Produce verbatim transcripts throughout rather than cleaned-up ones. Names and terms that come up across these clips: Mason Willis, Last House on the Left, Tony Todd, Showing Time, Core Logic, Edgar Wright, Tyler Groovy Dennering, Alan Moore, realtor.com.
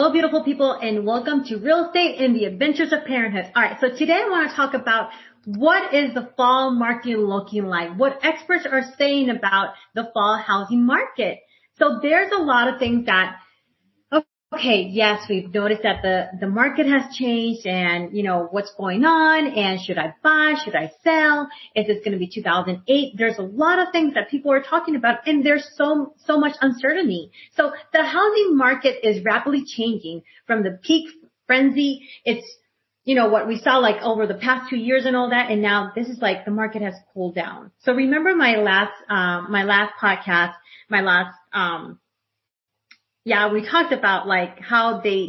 Hello, beautiful people, and welcome to Real Estate and the Adventures of Parenthood. All right, so today I want to talk about what is the fall market looking like, what experts are saying about the fall housing market. So there's a lot of things that, okay, yes, we've noticed that the, the market has changed and, you know, what's going on and should I buy, should I sell, is this going to be two thousand eight? There's a lot of things that people are talking about and there's so, so much uncertainty. So the housing market is rapidly changing from the peak frenzy. It's, you know, what we saw like over the past two years and all that. And now this is like the market has cooled down. So remember my last, um, uh, my last podcast, my last, um, Yeah, we talked about like how they,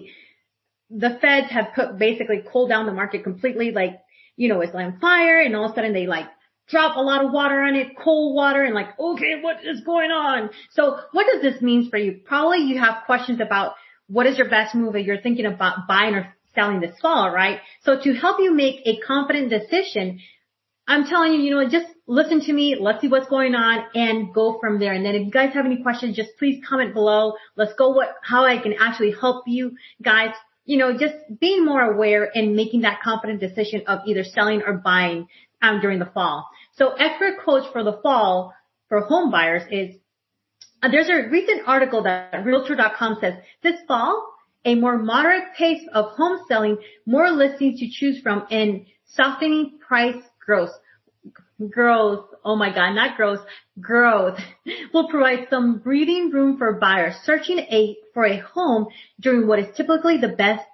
the feds have put basically cooled down the market completely. Like, you know, it's on fire and all of a sudden they like drop a lot of water on it, cold water, and like, okay, what is going on? So what does this mean for you? Probably you have questions about what is your best move if you're thinking about buying or selling this fall, right? So to help you make a confident decision, I'm telling you, you know, just listen to me. Let's see what's going on and go from there. And then if you guys have any questions, just please comment below. Let's go what, how I can actually help you guys, you know, just being more aware and making that confident decision of either selling or buying um, during the fall. So expert coach for the fall for home buyers is, uh, there's a recent article that realtor dot com says this fall, a more moderate pace of home selling, more listings to choose from, and softening price growth. Growth, oh my God, not growth, growth will provide some breathing room for buyers searching a for a home during what is typically the best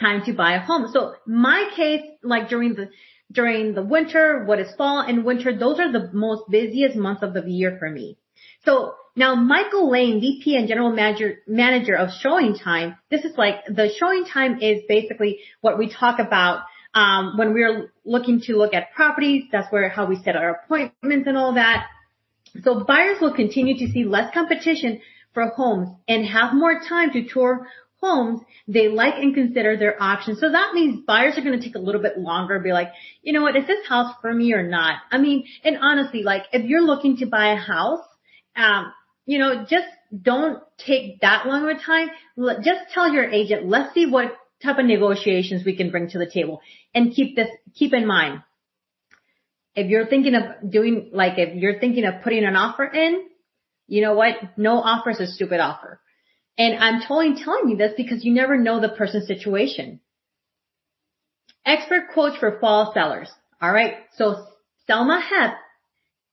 time to buy a home. So my case, like during the during the winter, what is fall and winter, those are the most busiest months of the year for me. So now Michael Lane, V P and General Manager manager of Showing Time, this is like the Showing Time is basically what we talk about. Um, when we're looking to look at properties, that's where how we set our appointments and all that. So buyers will continue to see less competition for homes and have more time to tour homes they like and consider their options. So that means buyers are going to take a little bit longer, be like, you know what, is this house for me or not? I mean, and honestly, like if you're looking to buy a house, um, you know, just don't take that long of a time. Just tell your agent, let's see what type of negotiations we can bring to the table, and keep this, keep in mind. If you're thinking of doing, like if you're thinking of putting an offer in, you know what? No offer is a stupid offer. And I'm totally telling you this because you never know the person's situation. Expert quotes for fall sellers. All right. So Selma Hepp,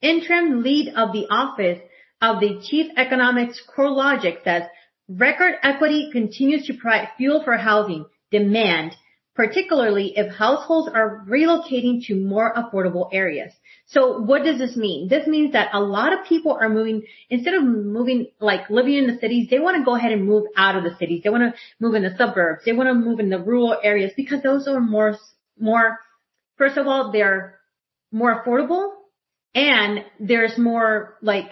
interim lead of the office of the chief economics Core Logic, says record equity continues to provide fuel for housing demand, particularly if households are relocating to more affordable areas. So what does this mean? This means that a lot of people are moving, instead of moving, like living in the cities, they want to go ahead and move out of the cities. They want to move in the suburbs. They want to move in the rural areas because those are more, more, first of all, they're more affordable and there's more like,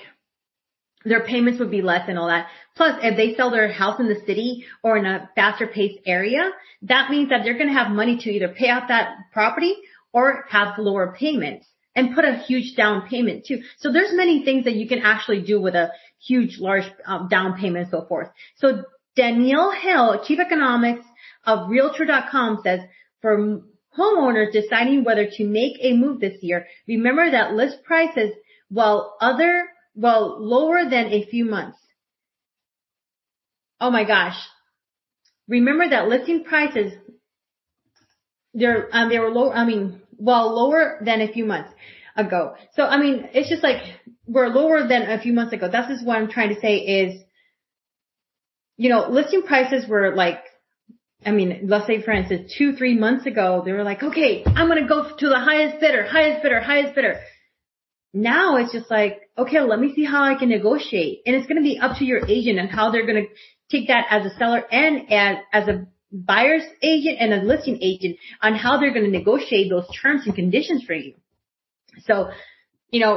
their payments would be less and all that. Plus, if they sell their house in the city or in a faster paced area, that means that they're going to have money to either pay off that property or have lower payments and put a huge down payment too. So there's many things that you can actually do with a huge, large um, down payment and so forth. So Danielle Hill, Chief Economics of Realtor dot com, says for homeowners deciding whether to make a move this year, remember that list prices, while other Well, lower than a few months. Oh my gosh. Remember that listing prices, they're, um, they were low, I mean, well, lower than a few months ago. So, I mean, it's just like we're lower than a few months ago. That's just what I'm trying to say is, you know, listing prices were like, I mean, let's say for instance, two, three months ago, they were like, okay, I'm going to go to the highest bidder, highest bidder, highest bidder. Now it's just like, okay, let me see how I can negotiate. And it's going to be up to your agent and how they're going to take that as a seller and as, as a buyer's agent and a listing agent on how they're going to negotiate those terms and conditions for you. So, you know,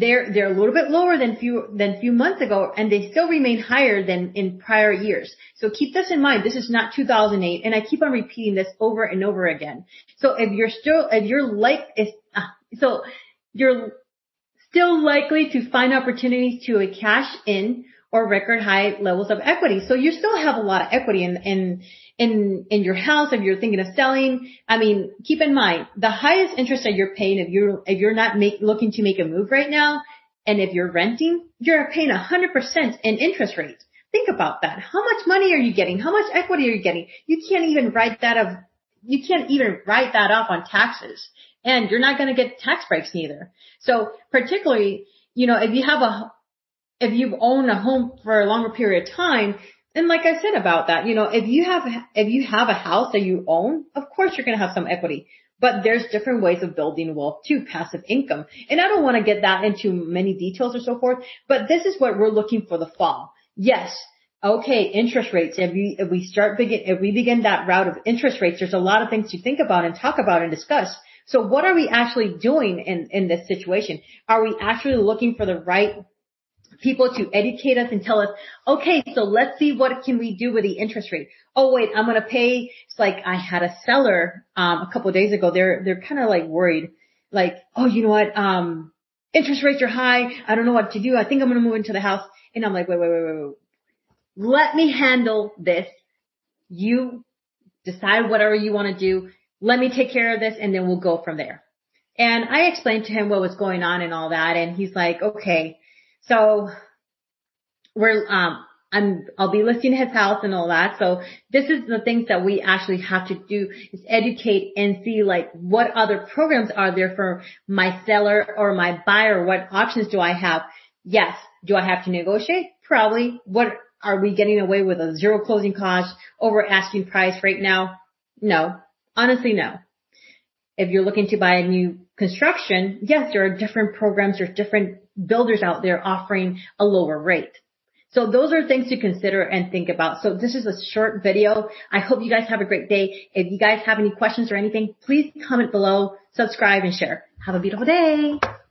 they're, they're a little bit lower than few, than few months ago, and they still remain higher than in prior years. So keep this in mind. This is not two thousand eight. And I keep on repeating this over and over again. So if you're still, if you're like, so you're, still likely to find opportunities to a cash in or record high levels of equity. So you still have a lot of equity in, in, in, in your house. If you're thinking of selling, I mean, keep in mind the highest interest that you're paying if you're, if you're not make, looking to make a move right now. And if you're renting, you're paying a hundred percent in interest rates. Think about that. How much money are you getting? How much equity are you getting? You can't even write that of, you can't even write that off on taxes, and you're not going to get tax breaks neither. So particularly, you know, if you have a, if you've owned a home for a longer period of time, and like I said about that, you know, if you have, if you have a house that you own, of course you're going to have some equity, but there's different ways of building wealth too, passive income. And I don't want to get that into many details or so forth, but this is what we're looking for the fall. Yes. Okay. Interest rates. If we, if we start begin, if we begin that route of interest rates, there's a lot of things to think about and talk about and discuss. So what are we actually doing in, in this situation? Are we actually looking for the right people to educate us and tell us, okay, so let's see what can we do with the interest rate. Oh, wait, I'm going to pay. It's like I had a seller, um, a couple of days ago. They're, they're kind of like worried, like, oh, you know what? Um, interest rates are high. I don't know what to do. I think I'm going to move into the house. And I'm like, wait, wait, wait, wait, wait. Let me handle this. You decide whatever you want to do. Let me take care of this, and then we'll go from there. And I explained to him what was going on and all that. And he's like, okay, so we're, um, I'm, I'll be listing his house and all that. So this is the things that we actually have to do is educate and see like what other programs are there for my seller or my buyer? What options do I have? Yes. Do I have to negotiate? Probably. What are we getting away with a zero closing cost over asking price right now? No. Honestly, no. If you're looking to buy a new construction, yes, there are different programs, there's different builders out there offering a lower rate. So those are things to consider and think about. So this is a short video. I hope you guys have a great day. If you guys have any questions or anything, please comment below, subscribe, and share. Have a beautiful day.